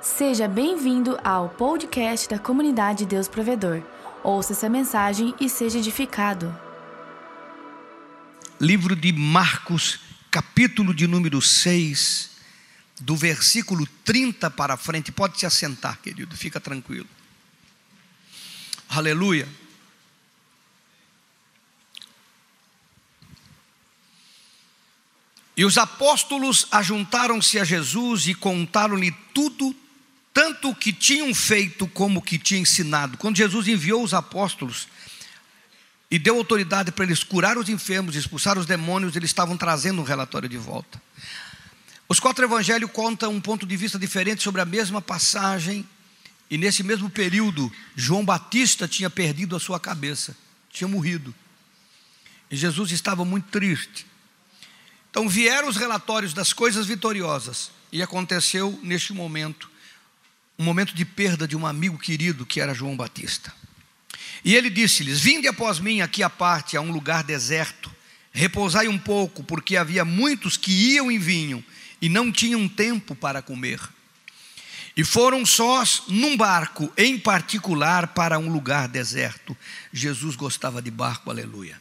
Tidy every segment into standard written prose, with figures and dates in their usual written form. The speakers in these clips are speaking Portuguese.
Seja bem-vindo ao podcast da Comunidade Deus Provedor. Ouça essa mensagem e seja edificado. Livro de Marcos, capítulo de número 6, do versículo 30 para frente. Pode se assentar, querido, fica tranquilo. Aleluia. E os apóstolos ajuntaram-se a Jesus e contaram-lhe tudo, tanto o que tinham feito como o que tinha ensinado. Quando Jesus enviou os apóstolos e deu autoridade para eles curar os enfermos, expulsar os demônios, eles estavam trazendo um relatório de volta. Os quatro evangelhos contam um ponto de vista diferente sobre a mesma passagem, e nesse mesmo período, João Batista tinha perdido a sua cabeça, tinha morrido, e Jesus estava muito triste. Então vieram os relatórios das coisas vitoriosas, e aconteceu neste momento um momento de perda de um amigo querido que era João Batista. E ele disse-lhes: vinde após mim aqui à parte a um lugar deserto, repousai um pouco, porque havia muitos que iam e vinham e não tinham tempo para comer. E foram sós num barco em particular para um lugar deserto. Jesus gostava de barco, aleluia.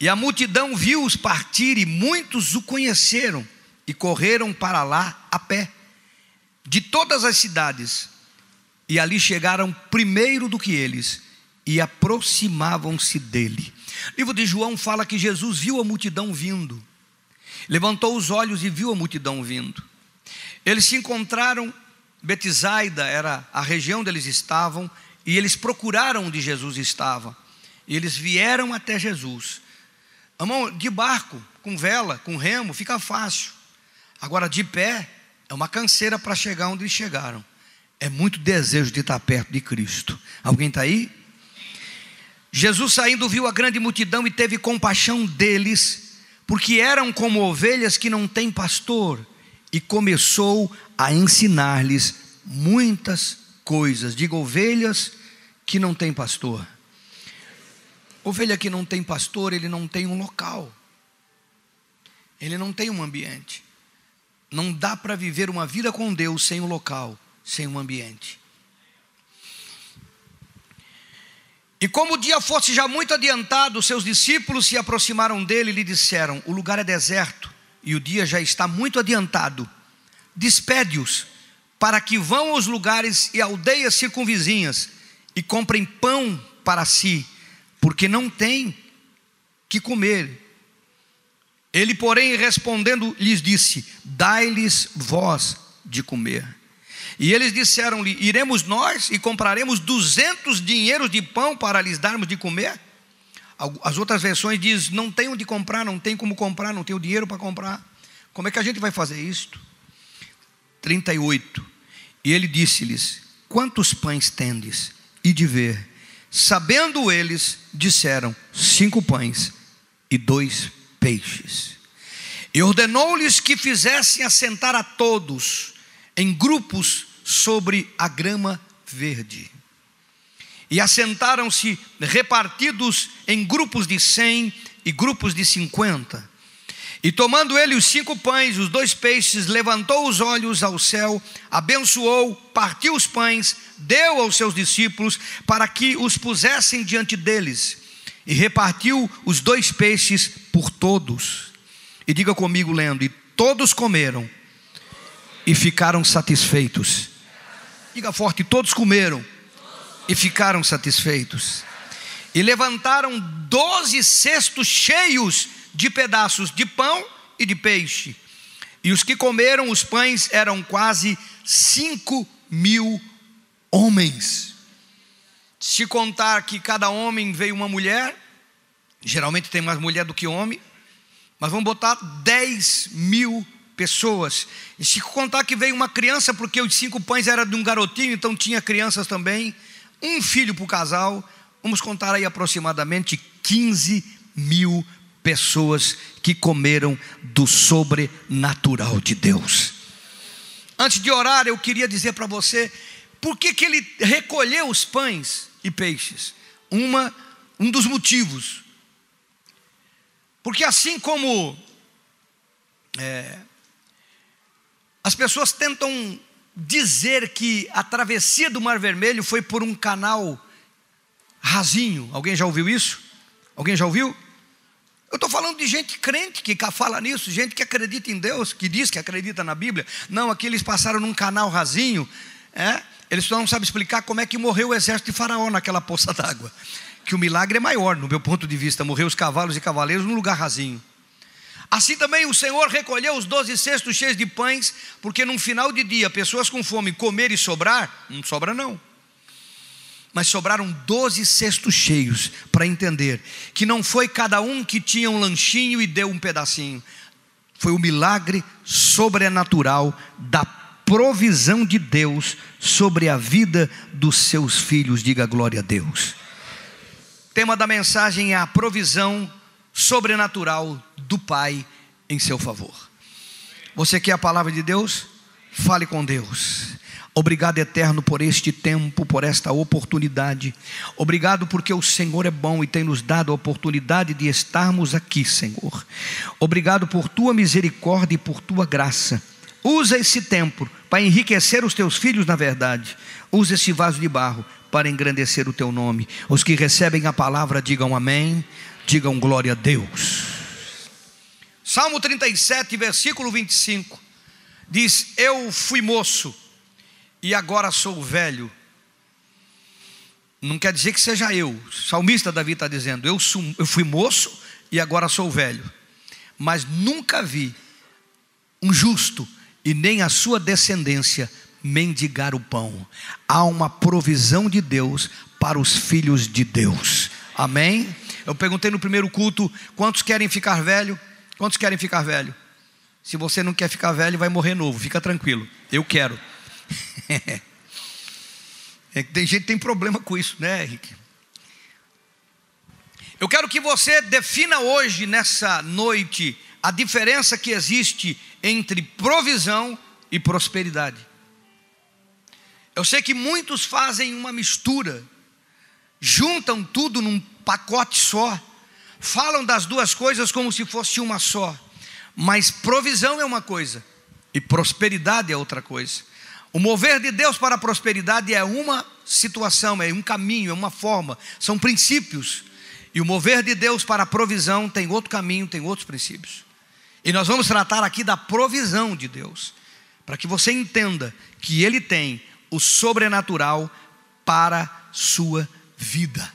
E a multidão viu-os partir e muitos o conheceram e correram para lá a pé, de todas as cidades, e ali chegaram primeiro do que eles, e aproximavam-se dele. O livro de João fala que Jesus viu a multidão vindo, levantou os olhos e viu a multidão vindo. Eles se encontraram, Betsaida era a região onde eles estavam, e eles procuraram onde Jesus estava, e eles vieram até Jesus. Irmão, de barco, com vela, com remo, fica fácil. Agora, de pé, é uma canseira para chegar onde eles chegaram. É muito desejo de estar perto de Cristo. Alguém está aí? Jesus, saindo, viu a grande multidão e teve compaixão deles, porque eram como ovelhas que não têm pastor, e começou a ensinar-lhes muitas coisas. Diga, ovelhas que não têm pastor. Ovelha que não tem pastor, ele não tem um local, ele não tem um ambiente. Não dá para viver uma vida com Deus sem um local, sem um ambiente. E como o dia fosse já muito adiantado, seus discípulos se aproximaram dele e lhe disseram: o lugar é deserto e o dia já está muito adiantado. Despede-os para que vão aos lugares e aldeias circunvizinhas e comprem pão para si, porque não tem que comer. Ele, porém, respondendo, lhes disse: dai-lhes vós de comer. E eles disseram-lhe: iremos nós e compraremos 200 dinheiros de pão para lhes darmos de comer? As outras versões dizem: não tem onde comprar, não tem como comprar, não tem o dinheiro para comprar. Como é que a gente vai fazer isto? 38. E ele disse-lhes: quantos pães tendes? E de ver. Sabendo eles, disseram: 5 pães e 2 peixes. E ordenou-lhes que fizessem assentar a todos em grupos sobre a grama verde. E assentaram-se repartidos em grupos de 100 e grupos de 50. E tomando ele os 5 pães e os 2 peixes, levantou os olhos ao céu, abençoou, partiu os pães, deu aos seus discípulos para que os pusessem diante deles, e repartiu os 2 peixes por todos. E diga comigo, lendo: e todos comeram e ficaram satisfeitos. Diga forte: todos comeram e ficaram satisfeitos. E levantaram 12 cestos cheios de pedaços de pão e de peixe. E os que comeram os pães eram quase 5.000 homens. Se contar que cada homem veio uma mulher, geralmente tem mais mulher do que homem, mas vamos botar 10.000 pessoas. E se contar que veio uma criança, porque os 5 pães eram de um garotinho, então tinha crianças também, um filho para o casal, vamos contar aí aproximadamente 15.000 pessoas que comeram do sobrenatural de Deus. Antes de orar, eu queria dizer para você por que ele recolheu os pães e peixes. Um dos motivos. Porque assim como As pessoas tentam dizer que a travessia do Mar Vermelho foi por um canal rasinho. Alguém já ouviu isso? Alguém já ouviu? Eu estou falando de gente crente que fala nisso, gente que acredita em Deus, que diz que acredita na Bíblia. Não, aqui eles passaram num canal rasinho. Eles só não sabem explicar como é que morreu o exército de Faraó naquela poça d'água. Que o milagre é maior, no meu ponto de vista. Morreu os cavalos e cavaleiros num lugar rasinho. Assim também o Senhor recolheu os 12 cestos cheios de pães, porque num final de dia, pessoas com fome comer e sobrar, não sobra não. Mas sobraram 12 cestos cheios, para entender que não foi cada um que tinha um lanchinho e deu um pedacinho. Foi o milagre sobrenatural da provisão de Deus sobre a vida dos seus filhos. Diga glória a Deus. O tema da mensagem é a provisão sobrenatural do Pai em seu favor. Você quer a palavra de Deus? Fale com Deus. Obrigado, eterno, por este tempo, por esta oportunidade. Obrigado porque o Senhor é bom e tem nos dado a oportunidade de estarmos aqui, Senhor. Obrigado por tua misericórdia e por tua graça. Usa esse tempo para enriquecer os teus filhos na verdade. Usa esse vaso de barro para engrandecer o teu nome. Os que recebem a palavra digam amém, digam glória a Deus. Salmo 37, versículo 25, diz: eu fui moço e agora sou velho. Não quer dizer que seja eu. O salmista Davi está dizendo: eu fui moço e agora sou velho, mas nunca vi um justo e nem a sua descendência mendigar o pão. Há uma provisão de Deus para os filhos de Deus. Amém? Eu perguntei no primeiro culto: quantos querem ficar velho? Quantos querem ficar velho? Se você não quer ficar velho, vai morrer novo. Fica tranquilo, eu quero. Tem gente que tem problema com isso, né, Henrique? Eu quero que você defina hoje, nessa noite, a diferença que existe entre provisão e prosperidade. Eu sei que muitos fazem uma mistura, juntam tudo num pacote só, falam das duas coisas como se fosse uma só. Mas provisão é uma coisa e prosperidade é outra coisa. O mover de Deus para a prosperidade é uma situação, é um caminho, é uma forma, são princípios. E o mover de Deus para a provisão tem outro caminho, tem outros princípios. E nós vamos tratar aqui da provisão de Deus, para que você entenda que Ele tem o sobrenatural para a sua vida.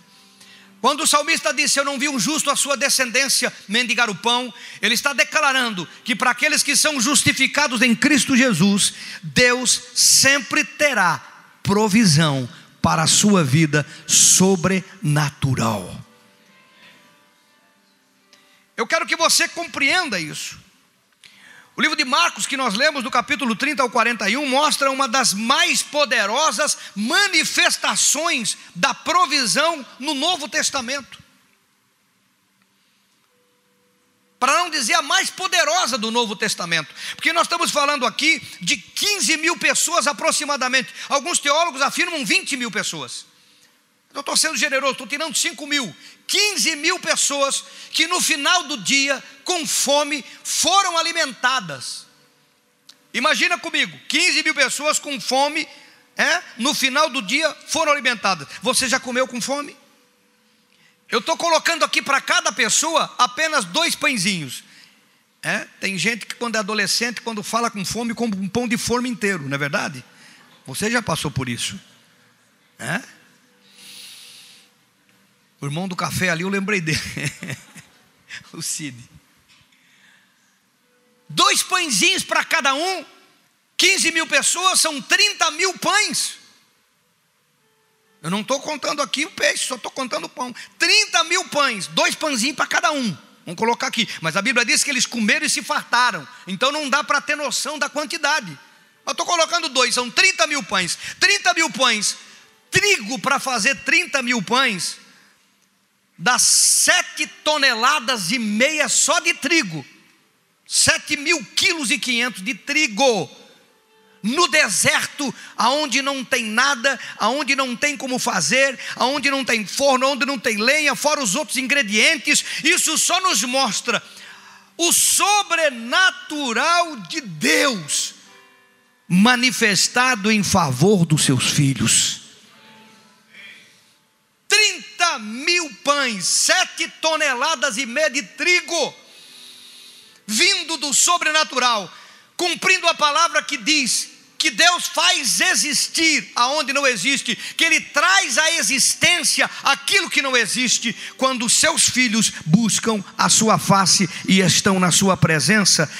Quando o salmista disse: eu não vi um justo, a sua descendência mendigar o pão, ele está declarando que para aqueles que são justificados em Cristo Jesus, Deus sempre terá provisão para a sua vida sobrenatural. Eu quero que você compreenda isso. O livro de Marcos, que nós lemos do capítulo 30 ao 41, mostra uma das mais poderosas manifestações da provisão no Novo Testamento. Para não dizer a mais poderosa do Novo Testamento. Porque nós estamos falando aqui de 15 mil pessoas aproximadamente. Alguns teólogos afirmam 20 mil pessoas. Eu estou sendo generoso, estou tirando 5 mil. 15 mil pessoas que no final do dia, com fome, foram alimentadas. Imagina comigo, 15 mil pessoas com fome, no final do dia foram alimentadas. Você já comeu com fome? Eu estou colocando aqui para cada pessoa apenas 2 pãezinhos. Tem gente que quando é adolescente, quando fala com fome, come um pão de forma inteiro, não é verdade? Você já passou por isso? O irmão do café ali, eu lembrei dele. O Cid. 2 pãezinhos para cada um. 15 mil pessoas, são 30 mil pães. Eu não estou contando aqui o peixe, só estou contando o pão. 30 mil pães, 2 pãezinhos para cada um. Vamos colocar aqui. Mas a Bíblia diz que eles comeram e se fartaram. Então não dá para ter noção da quantidade. Mas estou colocando 2, são 30 mil pães. 30 mil pães. Trigo para fazer 30 mil pães. Dá 7,5 toneladas só de trigo. 7.500 quilos de trigo. No deserto, aonde não tem nada, aonde não tem como fazer, aonde não tem forno, aonde não tem lenha, fora os outros ingredientes. Isso só nos mostra o sobrenatural de Deus manifestado em favor dos seus filhos. 30.000 pães, 7,5 toneladas de trigo, vindo do sobrenatural, cumprindo a palavra que diz que Deus faz existir aonde não existe, que Ele traz à existência aquilo que não existe, quando os seus filhos buscam a sua face e estão na sua presença.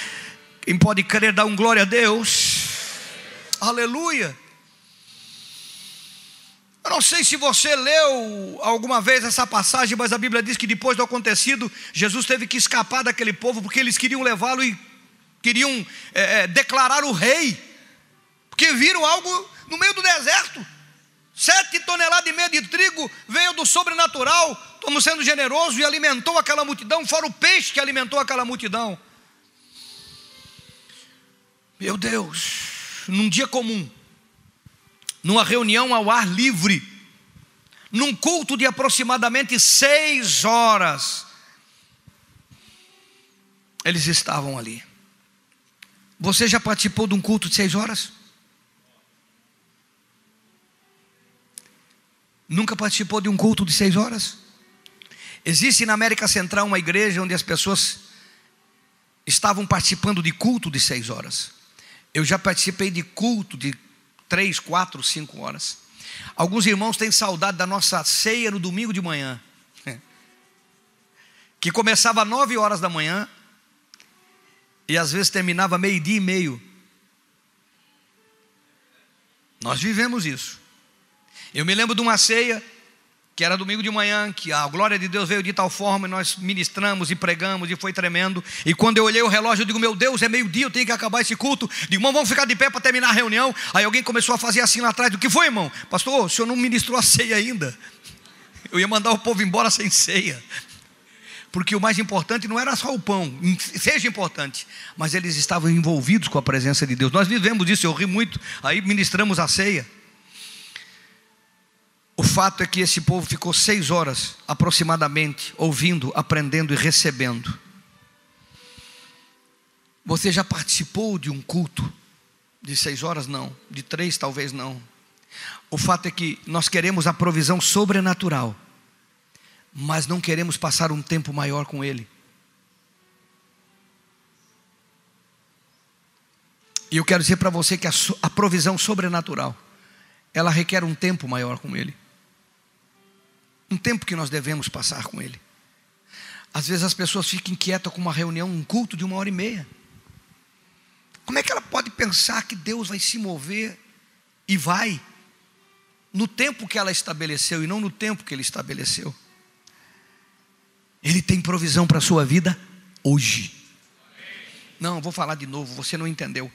Quem pode querer dar um glória a Deus? Aleluia! Eu não sei se você leu alguma vez essa passagem, mas a Bíblia diz que depois do acontecido, Jesus teve que escapar daquele povo, porque eles queriam levá-lo e queriam declarar o rei, porque viram algo no meio do deserto. 7,5 toneladas de trigo veio do sobrenatural, como sendo generoso, e alimentou aquela multidão, fora o peixe que alimentou aquela multidão. Meu Deus, num dia comum, numa reunião ao ar livre, num culto de aproximadamente 6 horas, eles estavam ali. Você já participou de um culto de 6 horas? Nunca participou de um culto de 6 horas? Existe na América Central uma igreja onde as pessoas estavam participando de culto de 6 horas. Eu já participei de culto de 3, 4, 5 horas. Alguns irmãos têm saudade da nossa ceia no domingo de manhã, que começava às 9 horas da manhã e às vezes terminava 12h30. Nós vivemos isso. Eu me lembro de uma ceia que era domingo de manhã, que a glória de Deus veio de tal forma, e nós ministramos e pregamos, e foi tremendo. E quando eu olhei o relógio, eu digo: meu Deus, é meio-dia, eu tenho que acabar esse culto. Digo: irmão, vamos ficar de pé para terminar a reunião. Aí alguém começou a fazer assim lá atrás. O que foi, irmão? Pastor, o senhor não ministrou a ceia ainda. Eu ia mandar o povo embora sem ceia. Porque o mais importante não era só o pão, seja importante, mas eles estavam envolvidos com a presença de Deus. Nós vivemos isso, eu ri muito, aí ministramos a ceia. O fato é que esse povo ficou 6 horas aproximadamente, ouvindo, aprendendo e recebendo. Você já participou de um culto de 6 horas? Não. De 3 talvez não. O fato é que nós queremos a provisão sobrenatural, mas não queremos passar um tempo maior com Ele. E eu quero dizer para você que a provisão sobrenatural, ela requer um tempo maior com Ele, um tempo que nós devemos passar com Ele. Às vezes as pessoas ficam inquietas com uma reunião, um culto de 1h30. Como é que ela pode pensar que Deus vai se mover? E vai, no tempo que ela estabeleceu e não no tempo que Ele estabeleceu. Ele tem provisão para a sua vida hoje. Não, vou falar de novo, você não entendeu.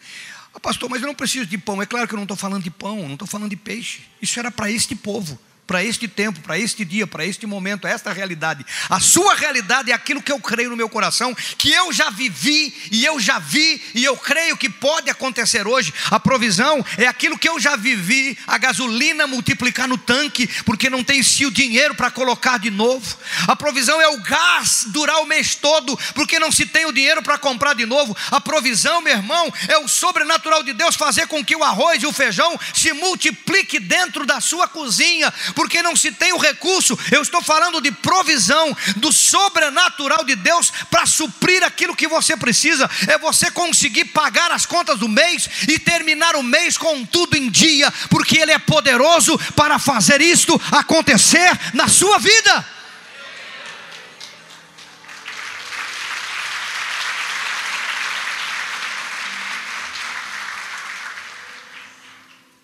Ah, pastor, mas eu não preciso de pão. É claro que eu não estou falando de pão, não estou falando de peixe. Isso era para este povo, para este tempo, para este dia, para este momento, esta realidade. A sua realidade é aquilo que eu creio no meu coração, que eu já vivi e eu já vi, e eu creio que pode acontecer hoje. A provisão é aquilo que eu já vivi, a gasolina multiplicar no tanque, porque não tem o dinheiro para colocar de novo. A provisão é o gás durar o mês todo, porque não se tem o dinheiro para comprar de novo. A provisão, meu irmão, é o sobrenatural de Deus fazer com que o arroz e o feijão se multiplique dentro da sua cozinha, porque não se tem o recurso. Eu estou falando de provisão, do sobrenatural de Deus para suprir aquilo que você precisa. É você conseguir pagar as contas do mês e terminar o mês com tudo em dia, porque Ele é poderoso para fazer isto acontecer na sua vida.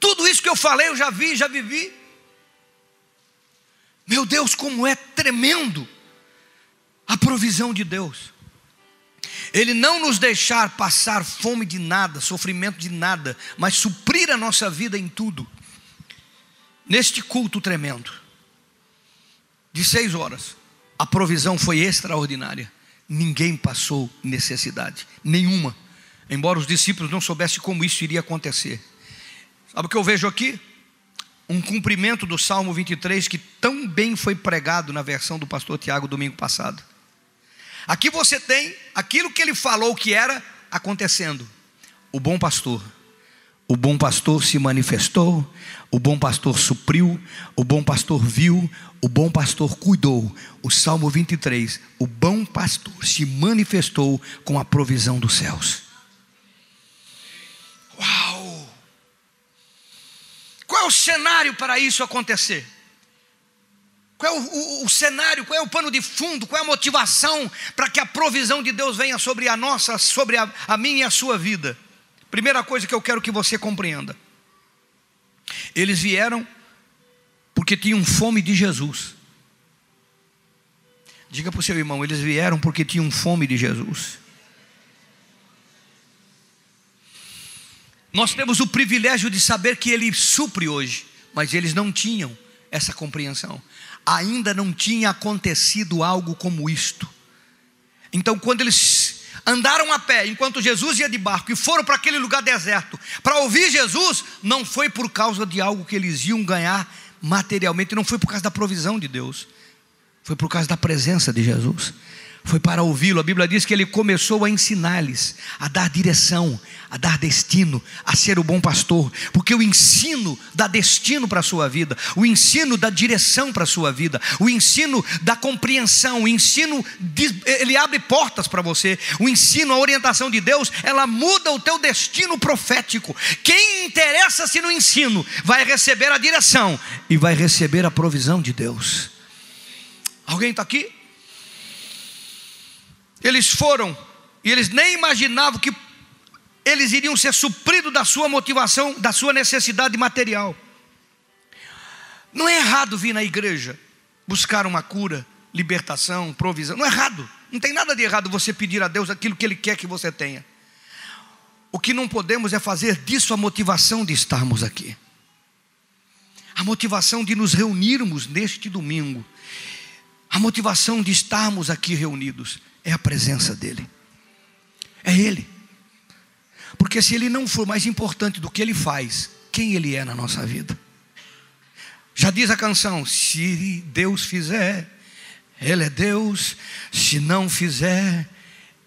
Tudo isso que eu falei, eu já vi, já vivi. Meu Deus, como é tremendo a provisão de Deus. Ele não nos deixar passar fome de nada, sofrimento de nada, mas suprir a nossa vida em tudo. Neste culto tremendo, de 6 horas, a provisão foi extraordinária. Ninguém passou necessidade nenhuma, embora os discípulos não soubessem como isso iria acontecer. Sabe o que eu vejo aqui? Um cumprimento do Salmo 23, que tão bem foi pregado na versão do pastor Tiago domingo passado. Aqui você tem aquilo que ele falou que era acontecendo. O bom pastor, O bom pastor se manifestou, o bom pastor supriu, o bom pastor viu, o bom pastor cuidou. O Salmo 23, o bom pastor se manifestou com a provisão dos céus. Uau! Qual é o cenário para isso acontecer? Qual é o cenário, qual é o pano de fundo, qual é a motivação para que a provisão de Deus venha sobre a nossa, sobre a minha e a sua vida? Primeira coisa que eu quero que você compreenda: eles vieram porque tinham fome de Jesus. Diga para o seu irmão: eles vieram porque tinham fome de Jesus. Nós temos o privilégio de saber que Ele supre hoje, mas eles não tinham essa compreensão. Ainda não tinha acontecido algo como isto. Então, quando eles andaram a pé, enquanto Jesus ia de barco, e foram para aquele lugar deserto para ouvir Jesus, não foi por causa de algo que eles iam ganhar materialmente, não foi por causa da provisão de Deus, foi por causa da presença de Jesus, foi para ouvi-lo. A Bíblia diz que ele começou a ensinar-lhes, a dar direção, a dar destino, a ser o bom pastor, porque o ensino dá destino para a sua vida, o ensino dá direção para a sua vida, o ensino dá compreensão, o ensino, ele abre portas para você, o ensino, a orientação de Deus, ela muda o teu destino profético. Quem interessa-se no ensino vai receber a direção e vai receber a provisão de Deus. Alguém está aqui? Eles foram e eles nem imaginavam que eles iriam ser supridos da sua motivação, da sua necessidade material. Não é errado vir na igreja buscar uma cura, libertação, provisão. Não é errado, não tem nada de errado você pedir a Deus aquilo que Ele quer que você tenha. O que não podemos é fazer disso a motivação de estarmos aqui, a motivação de nos reunirmos neste domingo, a motivação de estarmos aqui reunidos. É a presença dele, é ele, porque se ele não for mais importante do que ele faz, quem ele é na nossa vida? Já diz a canção: se Deus fizer, ele é Deus, se não fizer,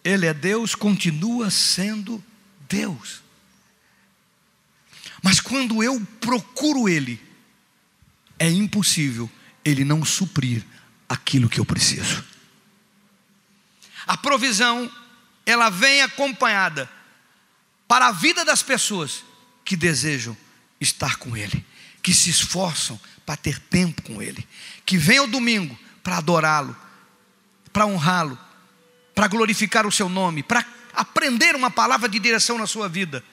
ele é Deus, continua sendo Deus. Mas quando eu procuro ele, é impossível ele não suprir aquilo que eu preciso. A provisão, ela vem acompanhada para a vida das pessoas que desejam estar com Ele, que se esforçam para ter tempo com Ele, que vem ao domingo para adorá-lo, para honrá-lo, para glorificar o seu nome, para aprender uma palavra de direção na sua vida,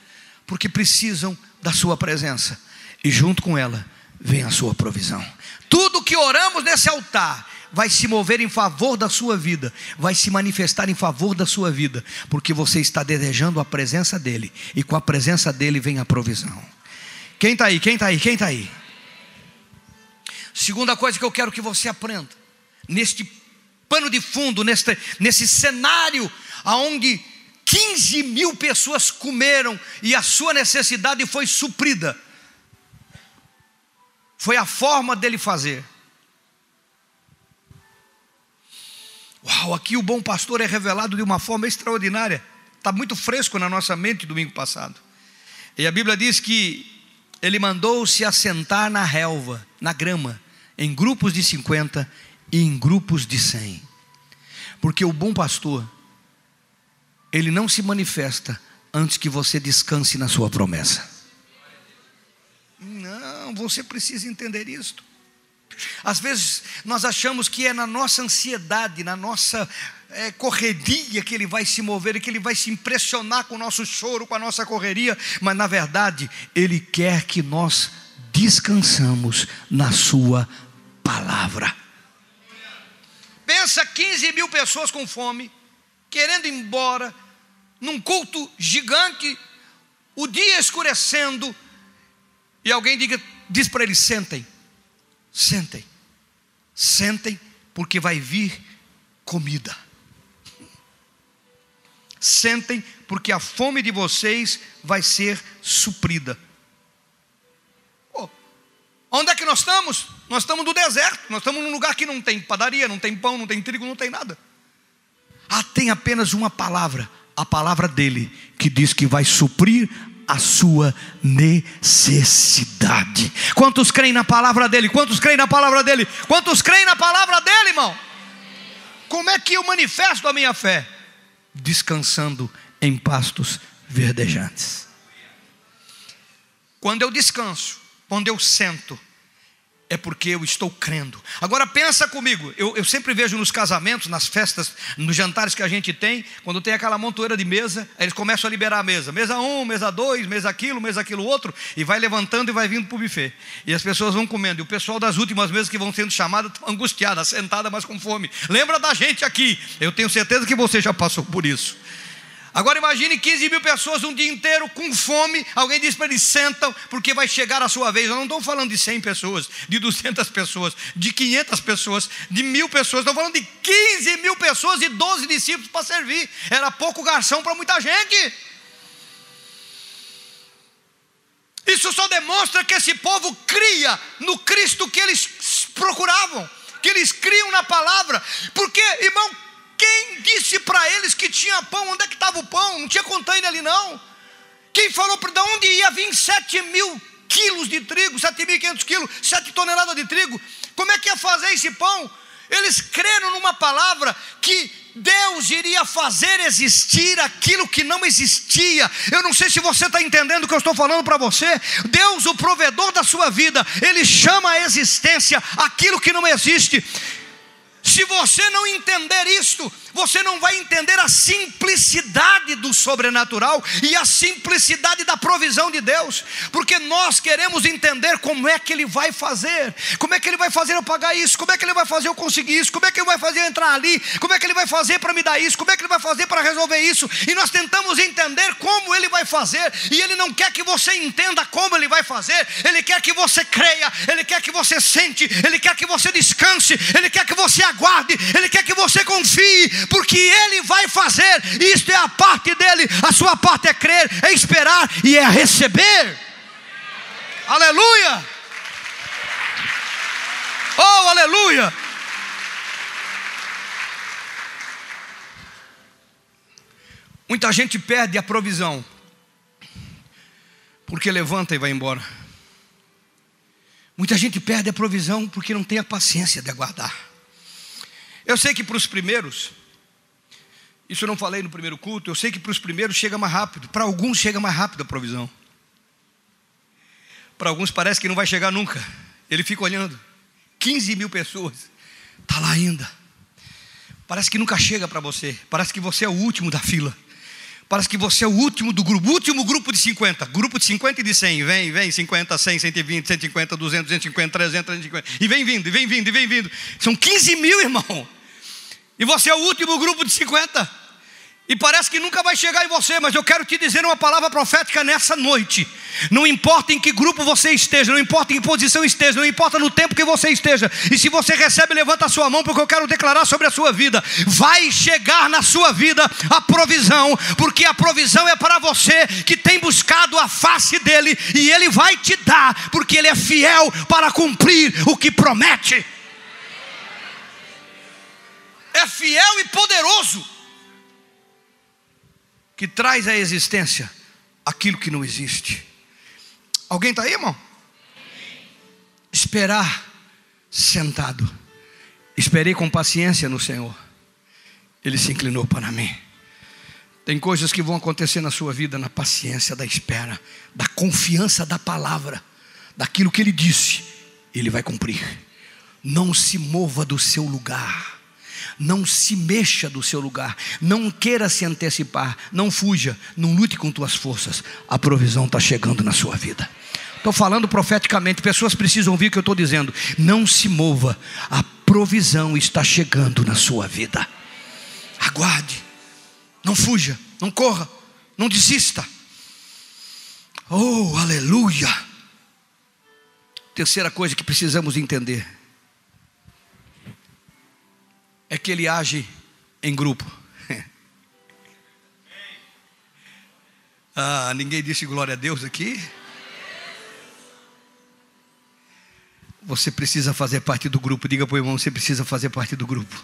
porque precisam da sua presença, e junto com ela vem a sua provisão. Tudo que oramos nesse altar vai se mover em favor da sua vida, vai se manifestar em favor da sua vida, porque você está desejando a presença dele, e com a presença dele vem a provisão. Quem está aí? Quem está aí? Quem está aí? Segunda coisa que eu quero que você aprenda, neste pano de fundo, nesse cenário onde 15 mil pessoas comeram e a sua necessidade foi suprida, foi a forma dele fazer. Uau, aqui o bom pastor é revelado de uma forma extraordinária. Está muito fresco na nossa mente domingo passado. E a Bíblia diz que ele mandou-se assentar na relva, na grama, em grupos de 50 e em grupos de 100. Porque o bom pastor, ele não se manifesta antes que você descanse na sua promessa. Não, você precisa entender isto. Às vezes nós achamos que é na nossa ansiedade, na nossa correria que ele vai se mover, e que ele vai se impressionar com o nosso choro, com a nossa correria, mas na verdade ele quer que nós descansamos na sua palavra. Pensa, 15 mil pessoas com fome, querendo ir embora, num culto gigante, o dia escurecendo, e alguém diz para eles: sentem. Sentem, sentem, porque vai vir comida. Sentem, porque a fome de vocês vai ser suprida. Oh, onde é que nós estamos? Nós estamos no deserto, nós estamos num lugar que não tem padaria, não tem pão, não tem trigo, não tem nada. Ah, tem apenas uma palavra, a palavra dele, que diz que vai suprir a sua necessidade. Quantos creem na palavra dele? Quantos creem na palavra dele? Quantos creem na palavra dele, irmão? Como é que eu manifesto a minha fé? Descansando em pastos verdejantes. Quando eu descanso, quando eu sento, é porque eu estou crendo. Agora pensa comigo, eu sempre vejo nos casamentos, nas festas, nos jantares que a gente tem, quando tem aquela montoeira de mesa, aí eles começam a liberar a mesa. Mesa 1, mesa 2, mesa aquilo outro, e vai levantando e vai vindo para o buffet. E as pessoas vão comendo. E o pessoal das últimas mesas que vão sendo chamadas, angustiada, sentada, mas com fome. Lembra da gente aqui. Eu tenho certeza que você já passou por isso. Agora imagine 15 mil pessoas um dia inteiro com fome. Alguém diz para eles, sentam, porque vai chegar a sua vez. Eu não estou falando de 100 pessoas, de 200 pessoas, de 500 pessoas, de 1000 pessoas. Estou falando de 15 mil pessoas e 12 discípulos para servir. Era pouco garçom para muita gente. Isso só demonstra que esse povo cria no Cristo que eles procuravam, que eles criam na palavra. Porque, irmão, quem disse para eles que tinha pão? Onde é que estava o pão? Não tinha container ali não. Quem falou para de onde ia vir 7.000 quilos de trigo, 7.500 quilos, 7 toneladas de trigo? Como é que ia fazer esse pão? Eles creram numa palavra que Deus iria fazer existir aquilo que não existia. Eu não sei se você está entendendo o que eu estou falando para você. Deus, o provedor da sua vida, Ele chama a existência aquilo que não existe. Se você não entender isto, você não vai entender a simplicidade do sobrenatural e a simplicidade da provisão de Deus, porque nós queremos entender como é que Ele vai fazer, como é que Ele vai fazer eu pagar isso, como é que Ele vai fazer eu conseguir isso, como é que Ele vai fazer eu entrar ali, como é que Ele vai fazer para me dar isso, como é que Ele vai fazer para resolver isso, e nós tentamos entender como Ele vai fazer, e Ele não quer que você entenda como Ele vai fazer, Ele quer que você creia, Ele quer que você sente, Ele quer que você descanse, Ele quer que você aguarde, Ele quer que você confie, porque Ele vai fazer. Isto é a parte dele. A sua parte é crer, é esperar e é receber. Aleluia. Oh, aleluia. Muita gente perde a provisão porque levanta e vai embora. Muita gente perde a provisão porque não tem a paciência de aguardar. Eu sei que para os primeiros, isso eu não falei no primeiro culto, eu sei que para os primeiros chega mais rápido. Para alguns chega mais rápido a provisão. Para alguns parece que não vai chegar nunca. Ele fica olhando. 15 mil pessoas. Está lá ainda. Parece que nunca chega para você. Parece que você é o último da fila. Parece que você é o último do grupo. O último grupo de 50. Grupo de 50 e de 100. Vem. 50, 100, 120, 150, 200, 250, 300, 350. E vem vindo. São 15 mil, irmão. E você é o último grupo de 50. E parece que nunca vai chegar em você, mas eu quero te dizer uma palavra profética nessa noite. Não importa em que grupo você esteja, não importa em que posição esteja, não importa no tempo que você esteja. E se você recebe, levanta a sua mão, porque eu quero declarar sobre a sua vida. Vai chegar na sua vida a provisão, porque a provisão é para você que tem buscado a face dele. E ele vai te dar, porque ele é fiel para cumprir o que promete. É fiel e poderoso, que traz à existência aquilo que não existe. Alguém está aí, irmão? Sim. Esperar sentado. Esperei com paciência no Senhor. Ele se inclinou para mim. Tem coisas que vão acontecer na sua vida na paciência da espera, da confiança da palavra, daquilo que Ele disse, Ele vai cumprir. Não se mova do seu lugar. Não se mexa do seu lugar. Não queira se antecipar. Não fuja. Não lute com tuas forças. A provisão está chegando na sua vida. Estou falando profeticamente. Pessoas precisam ouvir o que eu estou dizendo. Não se mova. A provisão está chegando na sua vida. Aguarde. Não fuja. Não corra. Não desista. Oh, aleluia. Terceira coisa que precisamos entender é que ele age em grupo. Ah, ninguém disse glória a Deus aqui? Você precisa fazer parte do grupo. Diga para o irmão, você precisa fazer parte do grupo.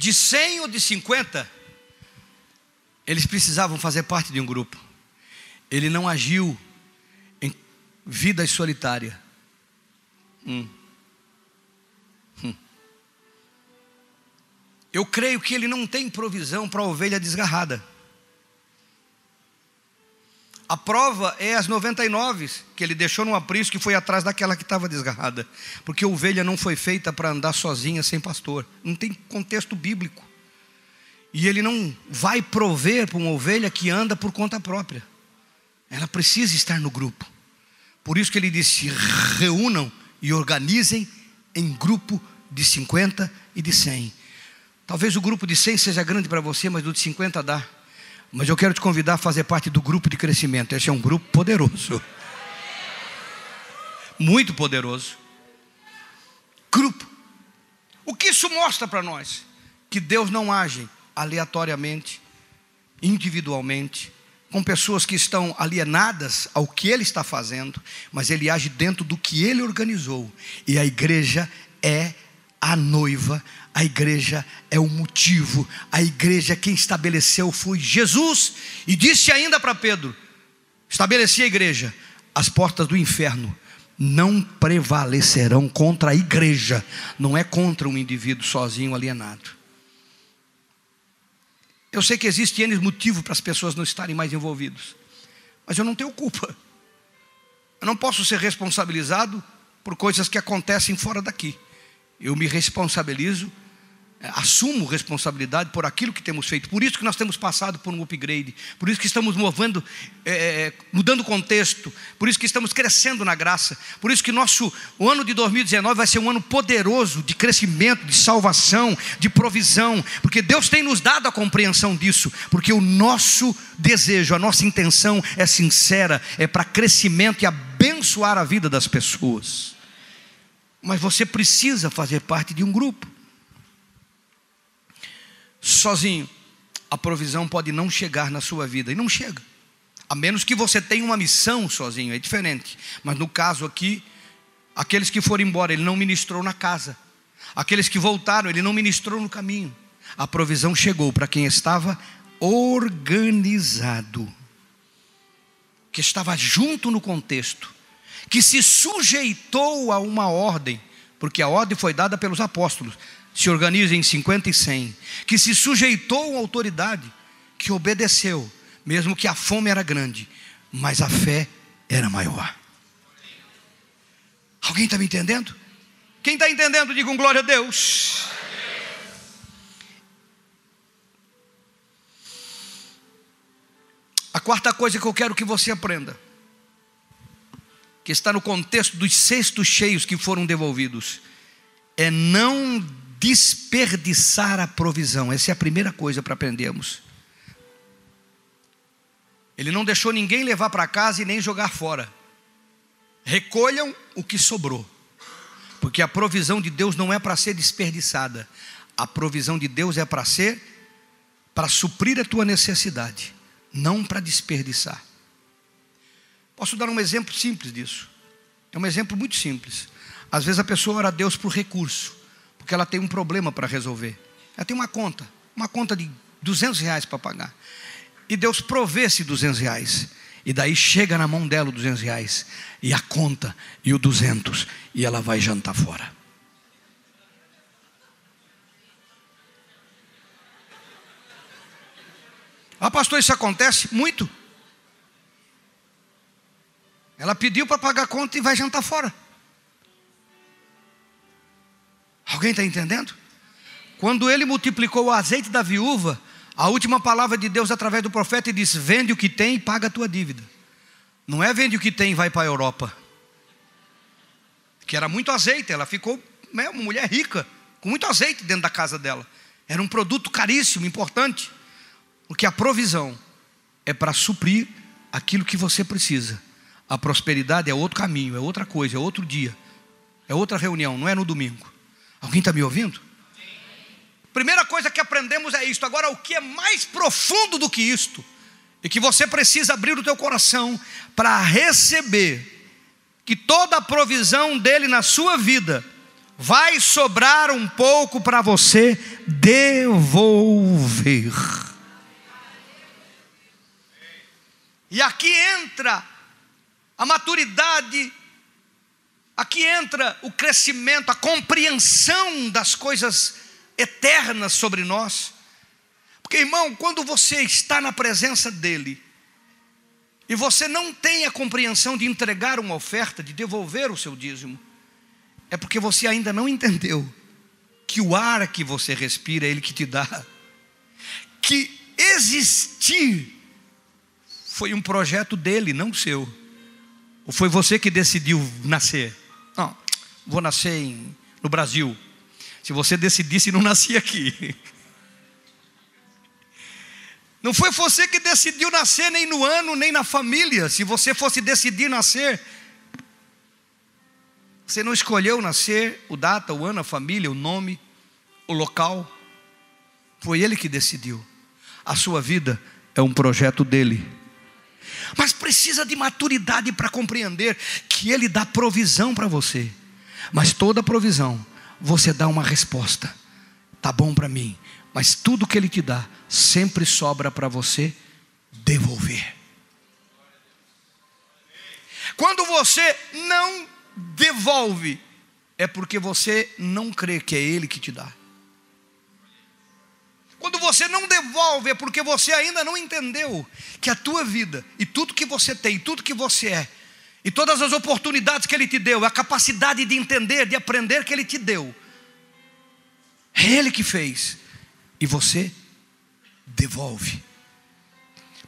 de 100 ou de 50, eles precisavam fazer parte de um grupo. Ele não agiu em vida solitária. Eu creio que ele não tem provisão para a ovelha desgarrada. A prova é as 99 que ele deixou no aprisco, que foi atrás daquela que estava desgarrada. Porque a ovelha não foi feita para andar sozinha sem pastor. Não tem contexto bíblico. E ele não vai prover para uma ovelha que anda por conta própria. Ela precisa estar no grupo. Por isso que ele disse: reúnam e organizem em grupo de 50 e de 100. Talvez o grupo de 100 seja grande para você, mas do de 50 dá. Mas eu quero te convidar a fazer parte do grupo de crescimento. Esse é um grupo poderoso. Muito poderoso. Grupo. O que isso mostra para nós? Que Deus não age aleatoriamente, individualmente, com pessoas que estão alienadas ao que Ele está fazendo, mas Ele age dentro do que Ele organizou. E a igreja é a noiva, a igreja é o motivo, a igreja quem estabeleceu foi Jesus, e disse ainda para Pedro: estabeleci a igreja, as portas do inferno não prevalecerão contra a igreja. Não é contra um indivíduo sozinho alienado. Eu sei que existe N motivo para as pessoas não estarem mais envolvidas, mas eu não tenho culpa. Eu não posso ser responsabilizado por coisas que acontecem fora daqui. Eu me responsabilizo, assumo responsabilidade por aquilo que temos feito. Por isso que nós temos passado por um upgrade. Por isso que estamos mudando contexto. Por isso que estamos crescendo na graça. Por isso que o ano de 2019 vai ser um ano poderoso de crescimento, de salvação, de provisão. Porque Deus tem nos dado a compreensão disso. Porque o nosso desejo, a nossa intenção é sincera. É para crescimento e abençoar a vida das pessoas. Mas você precisa fazer parte de um grupo. Sozinho, a provisão pode não chegar na sua vida. E não chega. A menos que você tenha uma missão sozinho. É diferente. Mas no caso aqui, aqueles que foram embora, ele não ministrou na casa. Aqueles que voltaram, ele não ministrou no caminho. A provisão chegou para quem estava organizado, que estava junto no contexto, que se sujeitou a uma ordem, porque a ordem foi dada pelos apóstolos: se organizem em 50 e 100, que se sujeitou à autoridade, que obedeceu, mesmo que a fome era grande, mas a fé era maior. Alguém está me entendendo? Quem está entendendo, digam glória a Deus. A quarta coisa que eu quero que você aprenda, que está no contexto dos cestos cheios que foram devolvidos, é não desperdiçar a provisão. Essa é a primeira coisa para aprendermos. Ele não deixou ninguém levar para casa e nem jogar fora. Recolham o que sobrou, porque a provisão de Deus não é para ser desperdiçada. A provisão de Deus é para suprir a tua necessidade, não para desperdiçar. Posso dar um exemplo simples disso. É um exemplo muito simples. Às vezes a pessoa ora a Deus por recurso, porque ela tem um problema para resolver. Ela tem uma conta de R$200 para pagar. E Deus provê esse R$200. E daí chega na mão dela o R$200. E a conta e o 200. E ela vai jantar fora. Ah, pastor, isso acontece muito. Ela pediu para pagar a conta e vai jantar fora. Alguém está entendendo? Quando ele multiplicou o azeite da viúva, a última palavra de Deus através do profeta, ele disse: vende o que tem e paga a tua dívida. Não é vende o que tem e vai para a Europa. Que era muito azeite, ela ficou uma mulher rica, com muito azeite dentro da casa dela. Era um produto caríssimo, importante. Porque a provisão é para suprir aquilo que você precisa. A prosperidade é outro caminho, é outra coisa, é outro dia, é outra reunião, não é no domingo. Alguém está me ouvindo? Sim. Primeira coisa que aprendemos é isto. Agora, o que é mais profundo do que isto, e que você precisa abrir o teu coração para receber, que toda a provisão dele na sua vida vai sobrar um pouco para você devolver. E aqui entra a maturidade, aqui entra o crescimento, a compreensão das coisas eternas sobre nós. Porque, irmão, quando você está na presença dele e você não tem a compreensão de entregar uma oferta, de devolver o seu dízimo, é porque você ainda não entendeu que o ar que você respira é ele que te dá, que existir foi um projeto dele, não seu. Ou foi você que decidiu nascer? Não, vou nascer no Brasil. Se você decidisse, não nascia aqui. Não foi você que decidiu nascer, nem no ano, nem na família. Se você fosse decidir nascer, você não escolheu nascer, o data, o ano, a família, o nome, o local. Foi ele que decidiu. A sua vida é um projeto dele. Mas precisa de maturidade para compreender que ele dá provisão para você. Mas toda provisão, você dá uma resposta. Tá bom para mim. Mas tudo que ele te dá, sempre sobra para você devolver. Quando você não devolve, é porque você não crê que é ele que te dá. Quando você não devolve, é porque você ainda não entendeu que a tua vida e tudo que você tem, tudo que você é, e todas as oportunidades que ele te deu, a capacidade de entender, de aprender que ele te deu, é ele que fez, e você devolve.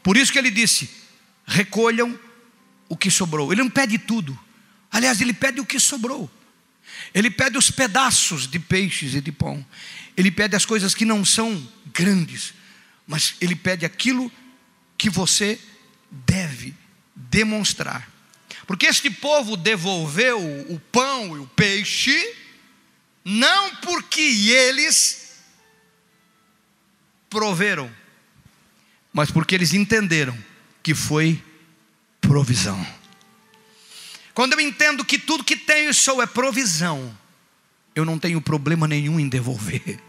Por isso que ele disse: recolham o que sobrou. Ele não pede tudo. Aliás, ele pede o que sobrou. Ele pede os pedaços de peixes e de pão. Ele pede as coisas que não são grandes, mas ele pede aquilo que você deve demonstrar. Porque este povo devolveu o pão e o peixe, não porque eles proveram, mas porque eles entenderam que foi provisão. Quando eu entendo que tudo que tenho e sou é provisão, eu não tenho problema nenhum em devolver.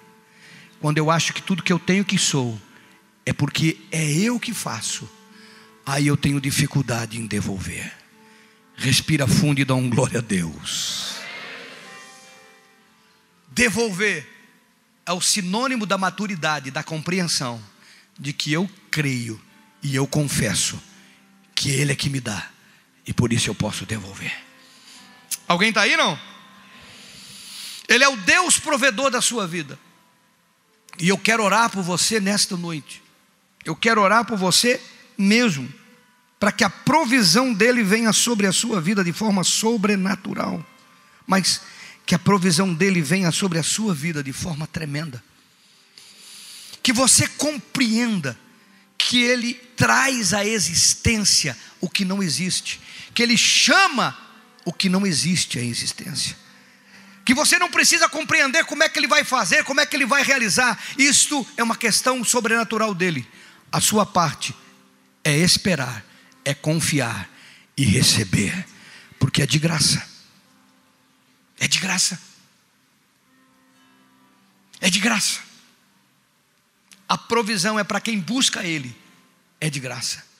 Quando eu acho que tudo que eu tenho que sou é porque é eu que faço, aí eu tenho dificuldade em devolver. Respira fundo e dá um glória a Deus. Devolver é o sinônimo da maturidade, da compreensão de que eu creio e eu confesso que ele é que me dá, e por isso eu posso devolver. Alguém está aí, não? Ele é o Deus provedor da sua vida. E eu quero orar por você nesta noite. Eu quero orar por você mesmo, para que a provisão dele venha sobre a sua vida de forma sobrenatural. Mas que a provisão dele venha sobre a sua vida de forma tremenda. Que você compreenda que ele traz à existência o que não existe. Que ele chama o que não existe à existência. Que você não precisa compreender como é que ele vai fazer, como é que ele vai realizar. Isto é uma questão sobrenatural dele. A sua parte é esperar, é confiar e receber. Porque é de graça. É de graça. É de graça. A provisão é para quem busca ele. É de graça.